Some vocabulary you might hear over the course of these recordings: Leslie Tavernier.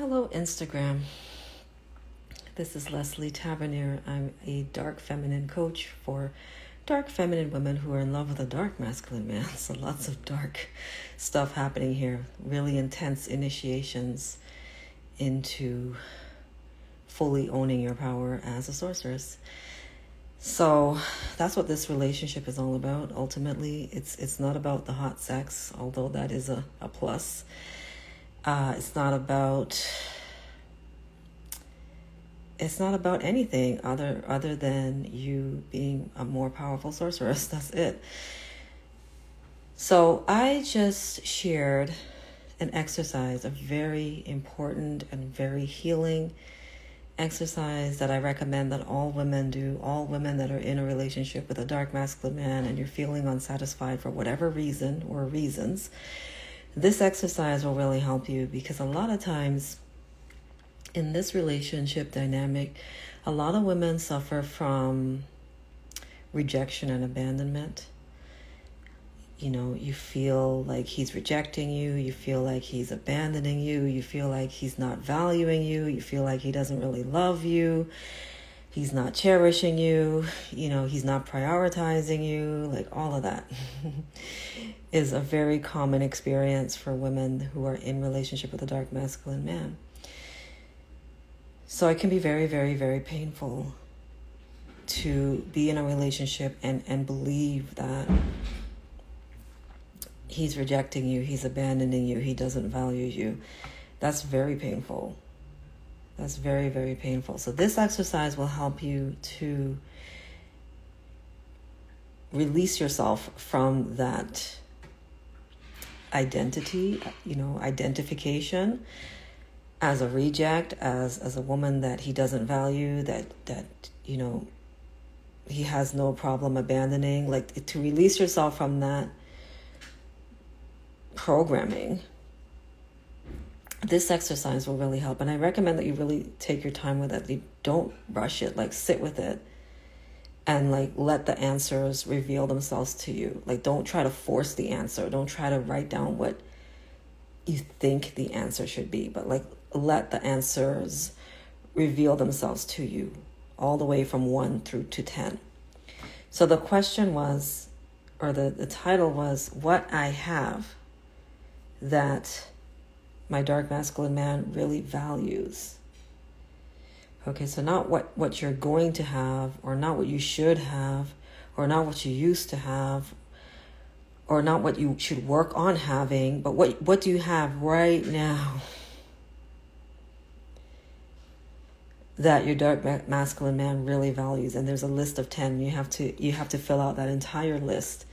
Hello, Instagram. This is Leslie Tavernier. I'm a dark feminine coach for dark feminine women who are in love with a dark masculine man. So lots of dark stuff happening here. Really intense initiations into fully owning your power as a sorceress. So that's what this relationship is all about. Ultimately, it's not about the hot sex, although that is a plus. It's not about anything other than you being a more powerful sorceress. That's it. So I just shared an exercise, a very important and very healing exercise that I recommend that all women do, all women that are in a relationship with a dark masculine man and you're feeling unsatisfied for whatever reason or reasons. This exercise will really help you because a lot of times in this relationship dynamic, a lot of women suffer from rejection and abandonment. You know, you feel like he's rejecting you. You feel like he's abandoning you. You feel like he's not valuing you. You feel like he doesn't really love you. He's not cherishing you. You know, he's not prioritizing you. Like all of that is a very common experience for women who are in relationship with a dark masculine man. So it can be very, very, very painful to be in a relationship and believe that he's rejecting you, he's abandoning you, he doesn't value you. That's very painful. That's very, very painful. So this exercise will help you to release yourself from that identity, you know, identification as a reject, as a woman that he doesn't value, that you know, he has no problem abandoning. Like, to release yourself from that programming, this exercise will really help. And I recommend that you really take your time with it. You don't rush it. Like, sit with it and like let the answers reveal themselves to you. Like, don't try to force the answer. Don't try to write down what you think the answer should be, but like let the answers reveal themselves to you all the way from 1 through to 10. So the question was, or the title was, what I have that my dark masculine man really values. Okay, so not what you're going to have, or not what you should have, or not what you used to have, or not what you should work on having, but what do you have right now that your dark masculine man really values? And there's a list of 10. You have to fill out that entire list.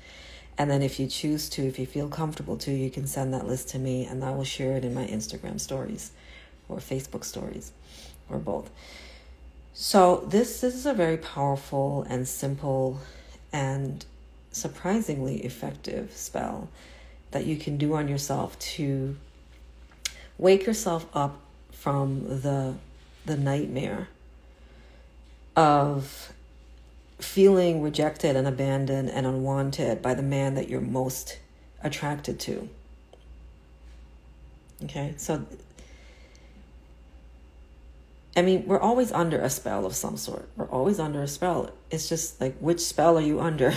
And then if you choose to, if you feel comfortable to, you can send that list to me and I will share it in my Instagram stories or Facebook stories or both. So this is a very powerful and simple and surprisingly effective spell that you can do on yourself to wake yourself up from the nightmare of feeling rejected and abandoned and unwanted by the man that you're most attracted to. Okay, so I mean, we're always under a spell of some sort. We're always under a spell. It's just like, which spell are you under?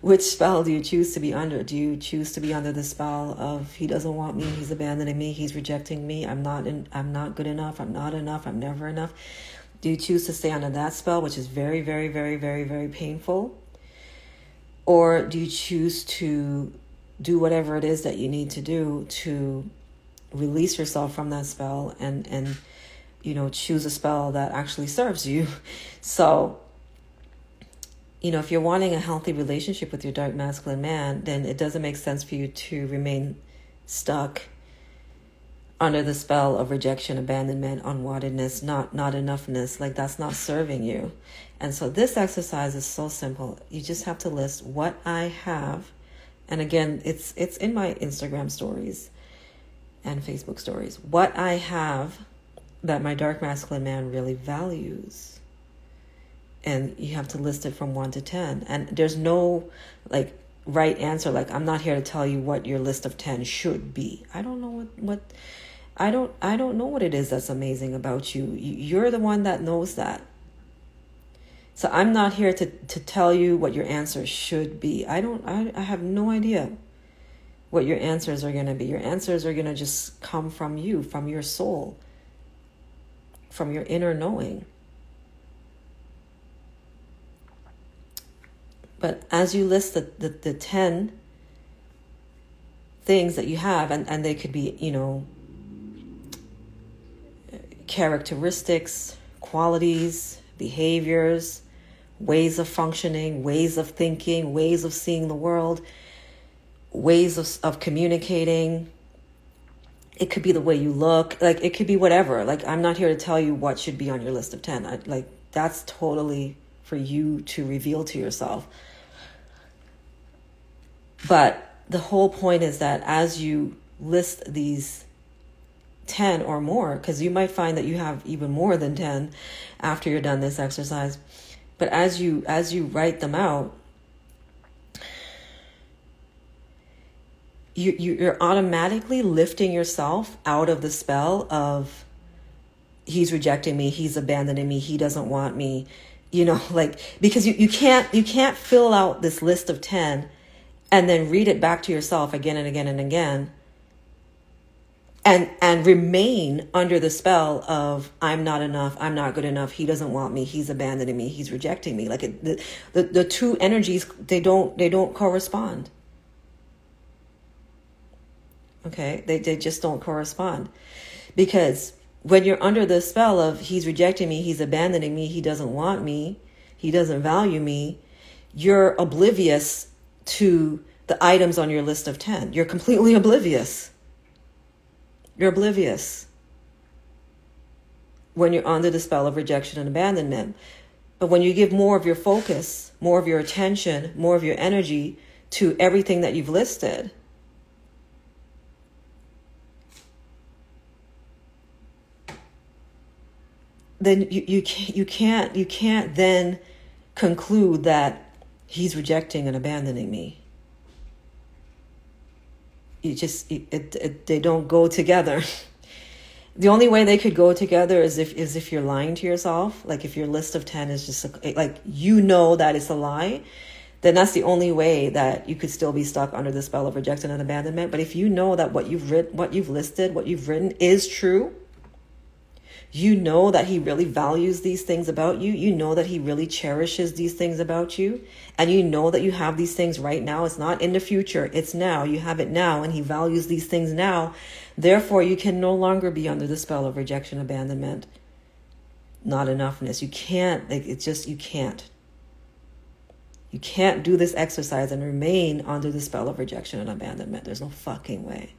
Which spell do you choose to be under? Do you choose to be under the spell of he doesn't want me, he's abandoning me, he's rejecting me, I'm not good enough, I'm not enough, I'm never enough? Do you choose to stay under that spell, which is very, very, very, very, very painful? Or do you choose to do whatever it is that you need to do to release yourself from that spell and you know, choose a spell that actually serves you? So, you know, if you're wanting a healthy relationship with your dark masculine man, then it doesn't make sense for you to remain stuck under the spell of rejection, abandonment, unwantedness, not enoughness. Like, that's not serving you. And so this exercise is so simple. You just have to list what I have. And again, it's in my Instagram stories and Facebook stories. What I have that my dark masculine man really values. And you have to list it from 1 to 10. And there's no like right answer. Like, I'm not here to tell you what your list of 10 should be. I don't know what I don't know what it is that's amazing about you. You're the one that knows that. So I'm not here to tell you what your answer should be. I have no idea what your answers are going to be. Your answers are going to just come from you, from your soul, from your inner knowing. But as you list the 10 things that you have, and they could be, you know, characteristics, qualities, behaviors, ways of functioning, ways of thinking, ways of seeing the world, ways of communicating. It could be the way you look, like it could be whatever. Like, I'm not here to tell you what should be on your list of 10. Like, that's totally for you to reveal to yourself. But the whole point is that as you list these 10 or more, because you might find that you have even more than 10 after you're done this exercise, but as you write them out, you're automatically lifting yourself out of the spell of he's rejecting me, he's abandoning me, he doesn't want me, you know, like, because you can't fill out this list of 10 and then read it back to yourself again and again and again and remain under the spell of I'm not enough, I'm not good enough, he doesn't want me, he's abandoning me, he's rejecting me. Like the two energies, they don't correspond. Okay, they just don't correspond, because when you're under the spell of he's rejecting me, he's abandoning me, he doesn't want me, he doesn't value me, you're oblivious to the items on your list of 10. You're completely oblivious. You're oblivious when you're under the spell of rejection and abandonment. But when you give more of your focus, more of your attention, more of your energy to everything that you've listed, then you can't then conclude that he's rejecting and abandoning me. They don't go together. The only way they could go together is if you're lying to yourself. Like, if your list of 10 is just like, you know that it's a lie, then that's the only way that you could still be stuck under the spell of rejection and abandonment. But if you know that what you've written, what you've listed, what you've written is true, you know that he really values these things about you, you know that he really cherishes these things about you, and you know that you have these things right now. It's not in the future, it's now. You have it now, and he values these things now. Therefore, you can no longer be under the spell of rejection, abandonment, not enoughness. You can't, like, it's just, you can't. You can't do this exercise and remain under the spell of rejection and abandonment. There's no fucking way.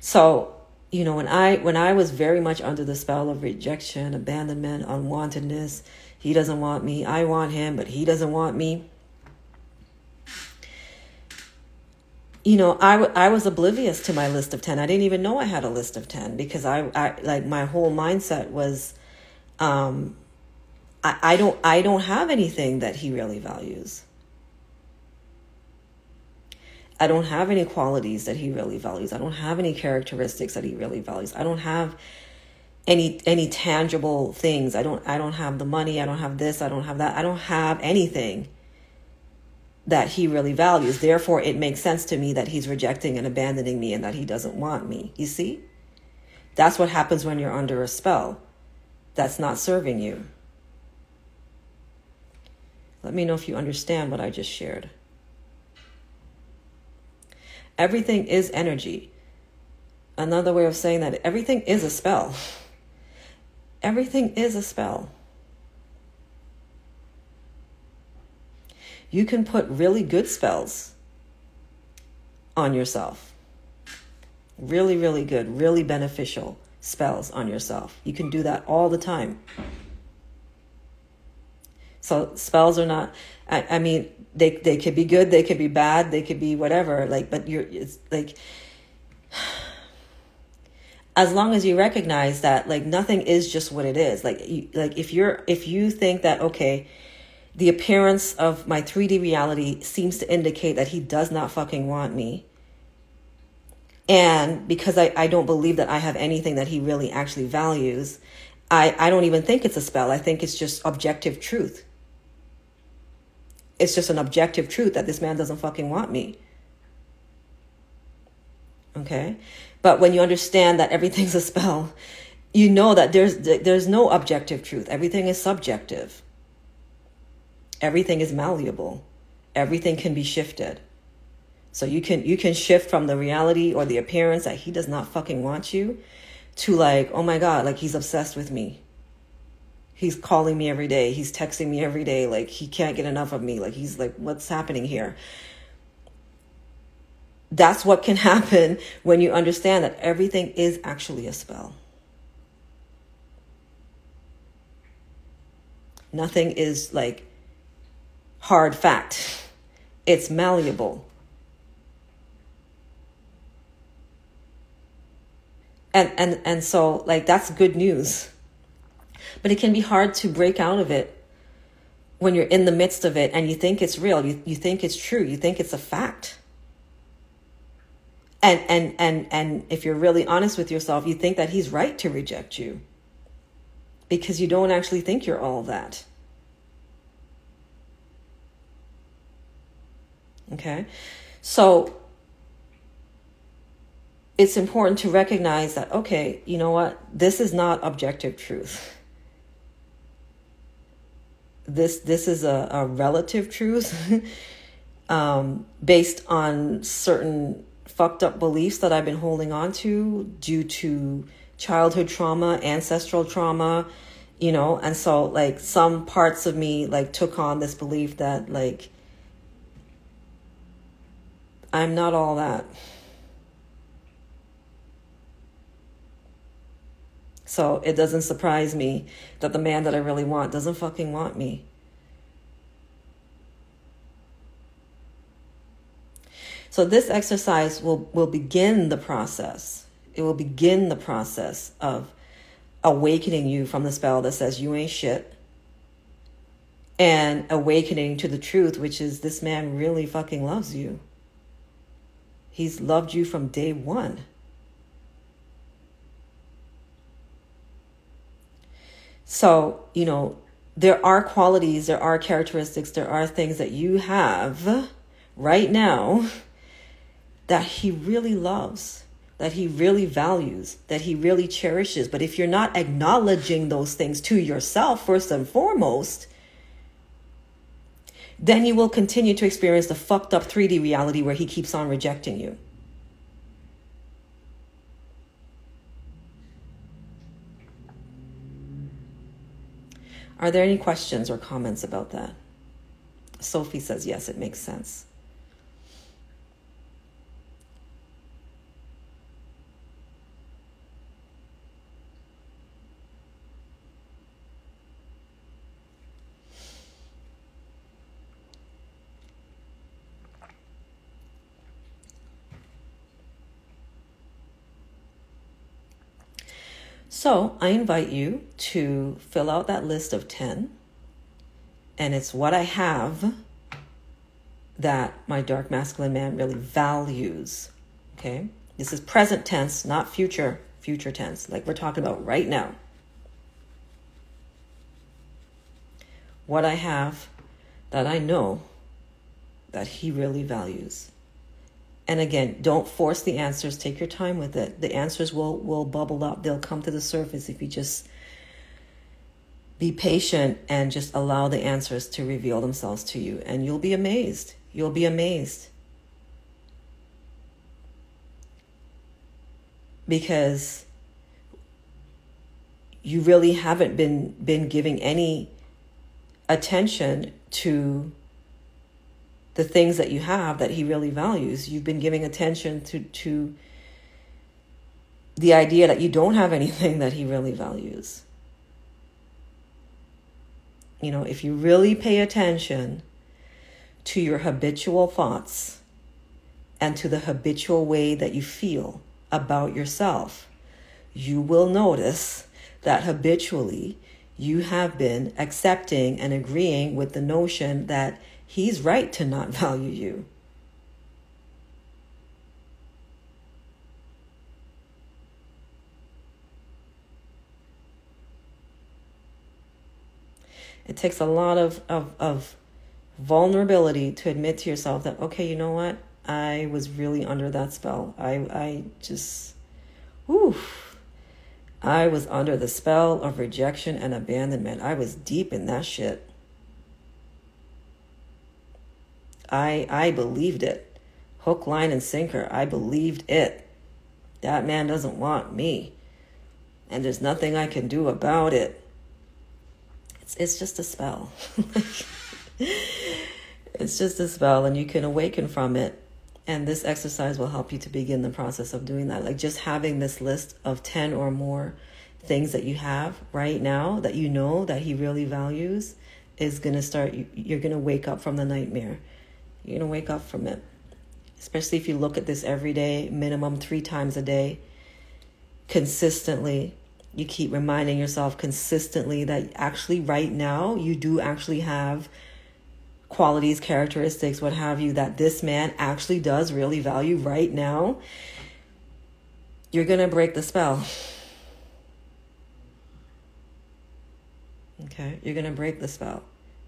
So, you know, when I was very much under the spell of rejection, abandonment, unwantedness, he doesn't want me, I want him, but he doesn't want me. You know, I was oblivious to my list of 10. I didn't even know I had a list of 10, because I like, my whole mindset was, I don't have anything that he really values. I don't have any qualities that he really values. I don't have any characteristics that he really values. I don't have any tangible things. I don't have the money. I don't have this. I don't have that. I don't have anything that he really values. Therefore, it makes sense to me that he's rejecting and abandoning me and that he doesn't want me. You see? That's what happens when you're under a spell that's not serving you. Let me know if you understand what I just shared. Everything is energy. Another way of saying that, everything is a spell. Everything is a spell. You can put really good spells on yourself. Really, really good, really beneficial spells on yourself. You can do that all the time. So spells are not... I mean, they could be good, they could be bad, they could be whatever. Like, but it's like, as long as you recognize that, like, nothing is just what it is. Like, if you think that, okay, The appearance of my 3D reality seems to indicate that he does not fucking want me. And because I don't believe that I have anything that he really actually values, I don't even think it's a spell. I think it's just objective truth. It's just an objective truth that this man doesn't fucking want me. Okay? But when you understand that everything's a spell, you know that there's no objective truth. Everything is subjective. Everything is malleable. Everything can be shifted. So you can shift from the reality or the appearance that he does not fucking want you to like, oh my God, like he's obsessed with me. He's calling me every day. He's texting me every day. Like he can't get enough of me. Like he's like, what's happening here? That's what can happen when you understand that everything is actually a spell. Nothing is like hard fact. It's malleable. And so like that's good news. But it can be hard to break out of it when you're in the midst of it and you think it's real, you think it's true, you think it's a fact. And if you're really honest with yourself, you think that he's right to reject you because you don't actually think you're all that. Okay, so it's important to recognize that, okay, you know what? This is not objective truth. This is a relative truth based on certain fucked up beliefs that I've been holding on to due to childhood trauma, ancestral trauma, you know? And so like some parts of me like took on this belief that like, I'm not all that. So it doesn't surprise me that the man that I really want doesn't fucking want me. So this exercise will begin the process. It will begin the process of awakening you from the spell that says you ain't shit. And awakening to the truth, which is this man really fucking loves you. He's loved you from day one. So, you know, there are qualities, there are characteristics, there are things that you have right now that he really loves, that he really values, that he really cherishes. But if you're not acknowledging those things to yourself, first and foremost, then you will continue to experience the fucked up 3D reality where he keeps on rejecting you. Are there any questions or comments about that? Sophie says, yes, it makes sense. So I invite you to fill out that list of 10, and it's what I have that my dark masculine man really values, okay? This is present tense, not future tense, like we're talking about right now. What I have that I know that he really values. And again, don't force the answers. Take your time with it. The answers will bubble up. They'll come to the surface if you just be patient and just allow the answers to reveal themselves to you. And you'll be amazed. You'll be amazed. Because you really haven't been giving any attention to the things that you have that he really values. You've been giving attention to the idea that you don't have anything that he really values. You know, if you really pay attention to your habitual thoughts and to the habitual way that you feel about yourself, you will notice that habitually you have been accepting and agreeing with the notion that he's right to not value you. It takes a lot of vulnerability to admit to yourself that, okay, you know what? I was really under that spell. I was under the spell of rejection and abandonment. I was deep in that shit. I believed it. Hook, line, and sinker. I believed it. That man doesn't want me. And there's nothing I can do about it. It's just a spell. It's just a spell, and you can awaken from it. And this exercise will help you to begin the process of doing that. Like just having this list of 10 or more things that you have right now that you know that he really values is going to start. You're going to wake up from the nightmare. You're going to wake up from it. Especially if you look at this every day, minimum 3 times a day, consistently. You keep reminding yourself consistently that actually right now you do actually have qualities, characteristics, what have you, that this man actually does really value right now. You're going to break the spell. Okay? You're going to break the spell.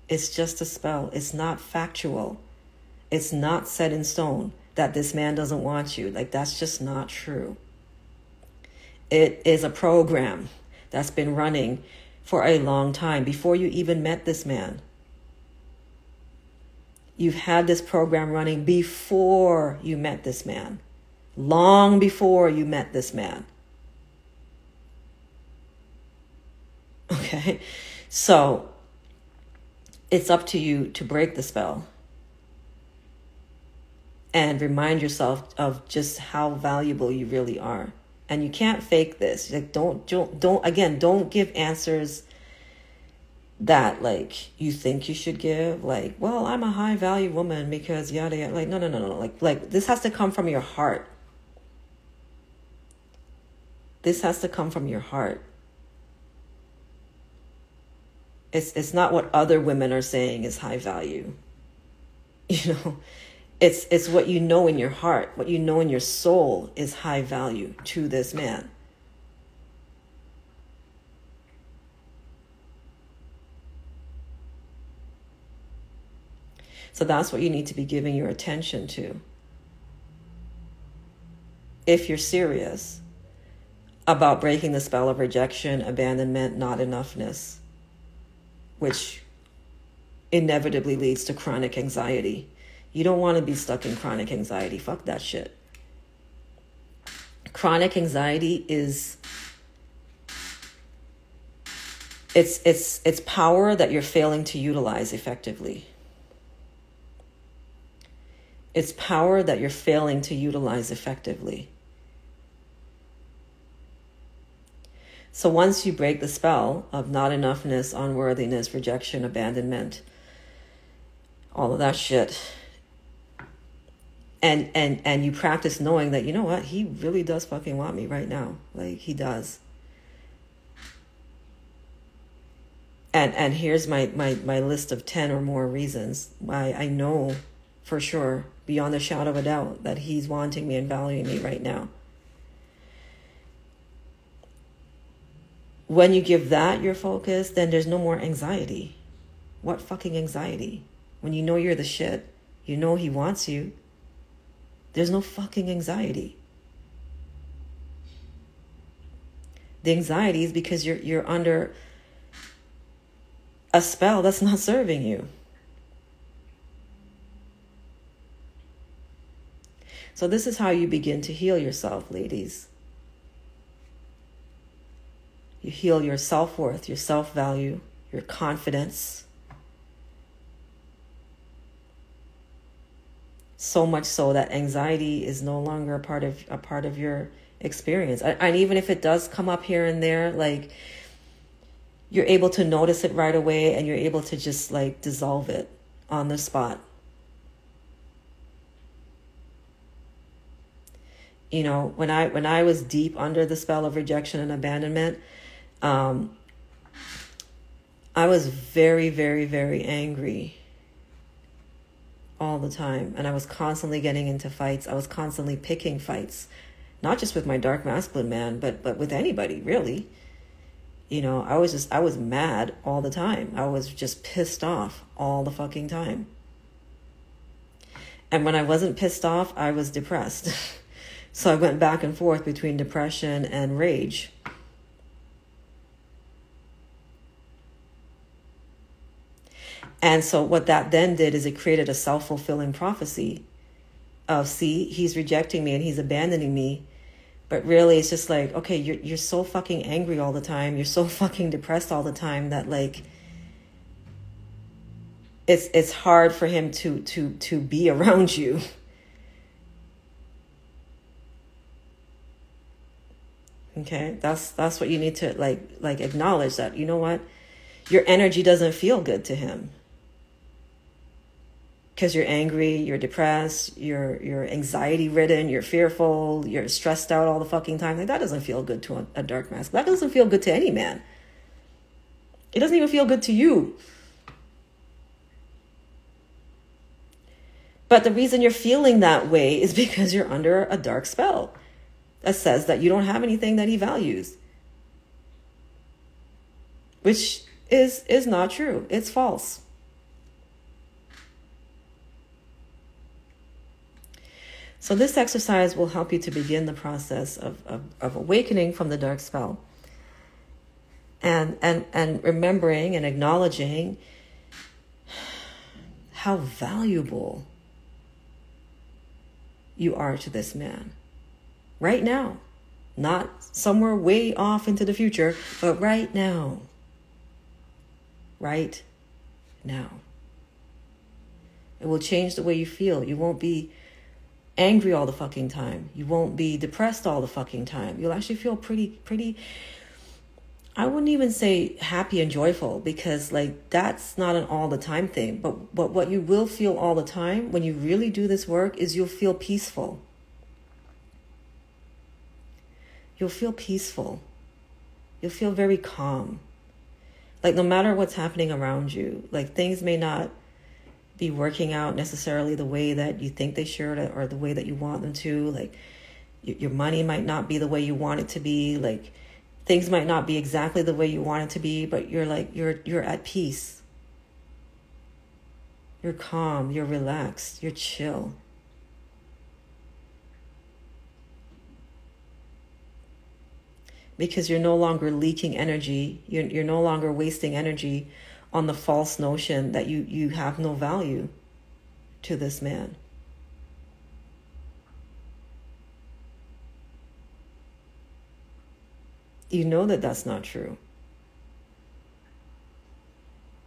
It's just a spell. It's not factual. It's not set in stone that this man doesn't want you. Like, that's just not true. It is a program that's been running for a long time. Before you even met this man, you've had this program running before you met this man, long before you met this man. Okay, so it's up to you to break the spell and remind yourself of just how valuable you really are. And you can't fake this. Like, don't give answers that like you think you should give, like, well, I'm a high value woman because yada yada. Like, no. Like this has to come from your heart. This has to come from your heart. It's not what other women are saying is high value. You know, it's what you know in your heart, what you know in your soul is high value to this man. So that's what you need to be giving your attention to. If you're serious about breaking the spell of rejection, abandonment, not enoughness, which inevitably leads to chronic anxiety. You don't want to be stuck in chronic anxiety. Fuck that shit. Chronic anxiety is it's power that you're failing to utilize effectively. It's power that you're failing to utilize effectively. So once you break the spell of not enoughness, unworthiness, rejection, abandonment, all of that shit, and you practice knowing that, you know what, he really does fucking want me right now. Like, he does. And here's my list of 10 or more reasons why I know for sure, beyond a shadow of a doubt, that he's wanting me and valuing me right now. When you give that your focus, then there's no more anxiety. What fucking anxiety? When you know you're the shit, you know he wants you, there's no fucking anxiety. The anxiety is because you're under a spell that's not serving you. So this is how you begin to heal yourself, ladies. You heal your self-worth, your self-value, your confidence. So much so that anxiety is no longer a part of your experience. And even if it does come up here and there, like, you're able to notice it right away and you're able to just like dissolve it on the spot. You know, when I was deep under the spell of rejection and abandonment, I was very, very, very angry all the time. And I was constantly getting into fights. I was constantly picking fights, not just with my dark masculine man, but with anybody, really. You know, I was mad all the time. I was just pissed off all the fucking time. And when I wasn't pissed off, I was depressed. So I went back and forth between depression and rage. And so what that then did is it created a self-fulfilling prophecy of, see, he's rejecting me and he's abandoning me. But really, it's just like, okay, you're so fucking angry all the time. You're so fucking depressed all the time that, like, it's hard for him to be around you. Okay, that's what you need to like acknowledge, that, you know what? Your energy doesn't feel good to him. Because you're angry, you're depressed, you're anxiety ridden, you're fearful, you're stressed out all the fucking time. Like, that doesn't feel good to a dark mask. That doesn't feel good to any man. It doesn't even feel good to you. But the reason you're feeling that way is because you're under a dark spell that says that you don't have anything that he values, which is not true. It's false. So this exercise will help you to begin the process of awakening from the dark spell, and remembering and acknowledging how valuable you are to this man right now, not somewhere way off into the future, but right now. Right now. It will change the way you feel. You won't be angry all the fucking time. You won't be depressed all the fucking time. You'll actually feel pretty, I wouldn't even say happy and joyful, because, like, that's not an all the time thing. But what you will feel all the time when you really do this work is you'll feel peaceful. You'll feel peaceful. You'll feel very calm. Like, no matter what's happening around you, like, things may not be working out necessarily the way that you think they should, or the way that you want them to. Like, your money might not be the way you want it to be. Like, things might not be exactly the way you want it to be, but you're like, you're at peace. You're calm, you're relaxed, you're chill. Because you're no longer leaking energy. You're no longer wasting energy on the false notion that you have no value to this man. You know that that's not true.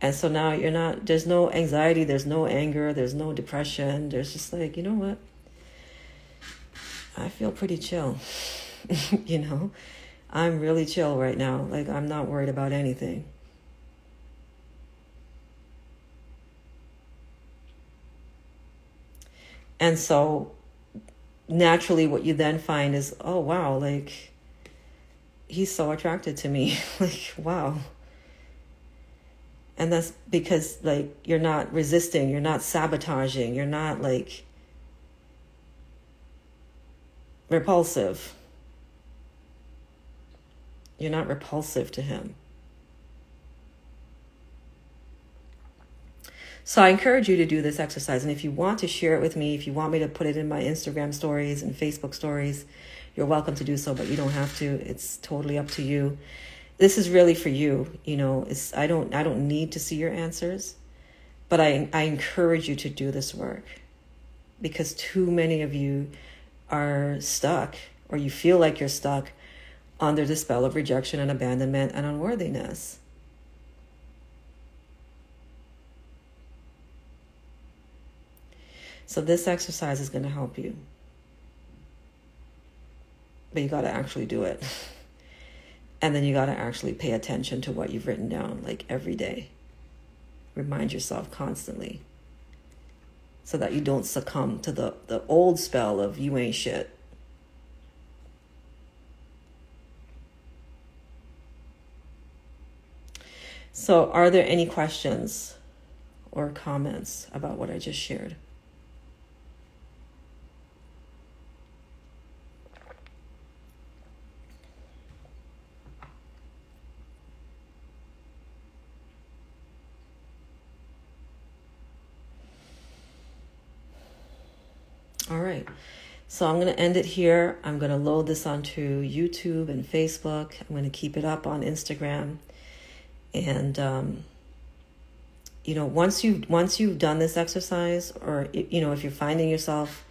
And so now you're not, there's no anxiety, there's no anger, there's no depression. There's just like, you know what? I feel pretty chill, you know? I'm really chill right now. Like, I'm not worried about anything. And so naturally what you then find is, oh, wow, like, he's so attracted to me. Like, wow. And that's because, like, you're not resisting. You're not sabotaging. You're not, like, repulsive. You're not repulsive to him. So I encourage you to do this exercise. And if you want to share it with me, if you want me to put it in my Instagram stories and Facebook stories, you're welcome to do so, but you don't have to. It's totally up to you. This is really for you. You know, it's, I don't need to see your answers, but I encourage you to do this work, because too many of you are stuck, or you feel like you're stuck under the spell of rejection and abandonment and unworthiness. So this exercise is going to help you. But you got to actually do it. And then you got to actually pay attention to what you've written down, like, every day. Remind yourself constantly, so that you don't succumb to the old spell of you ain't shit. So are there any questions or comments about what I just shared? All right, so I'm going to end it here. I'm going to load this onto YouTube and Facebook. I'm going to keep it up on Instagram. And, once you've done this exercise, or, if you're finding yourself,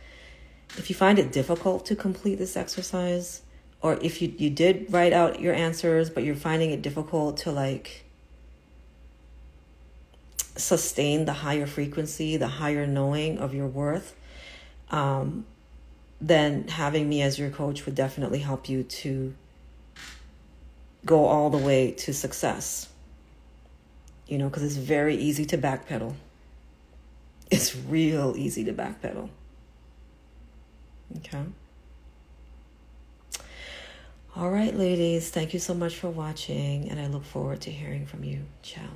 if you find it difficult to complete this exercise, or if you did write out your answers, but you're finding it difficult to sustain the higher frequency, the higher knowing of your worth, then having me as your coach would definitely help you to go all the way to success. Because it's very easy to backpedal. It's real easy to backpedal. Okay. All right, ladies. Thank you so much for watching, and I look forward to hearing from you. Ciao.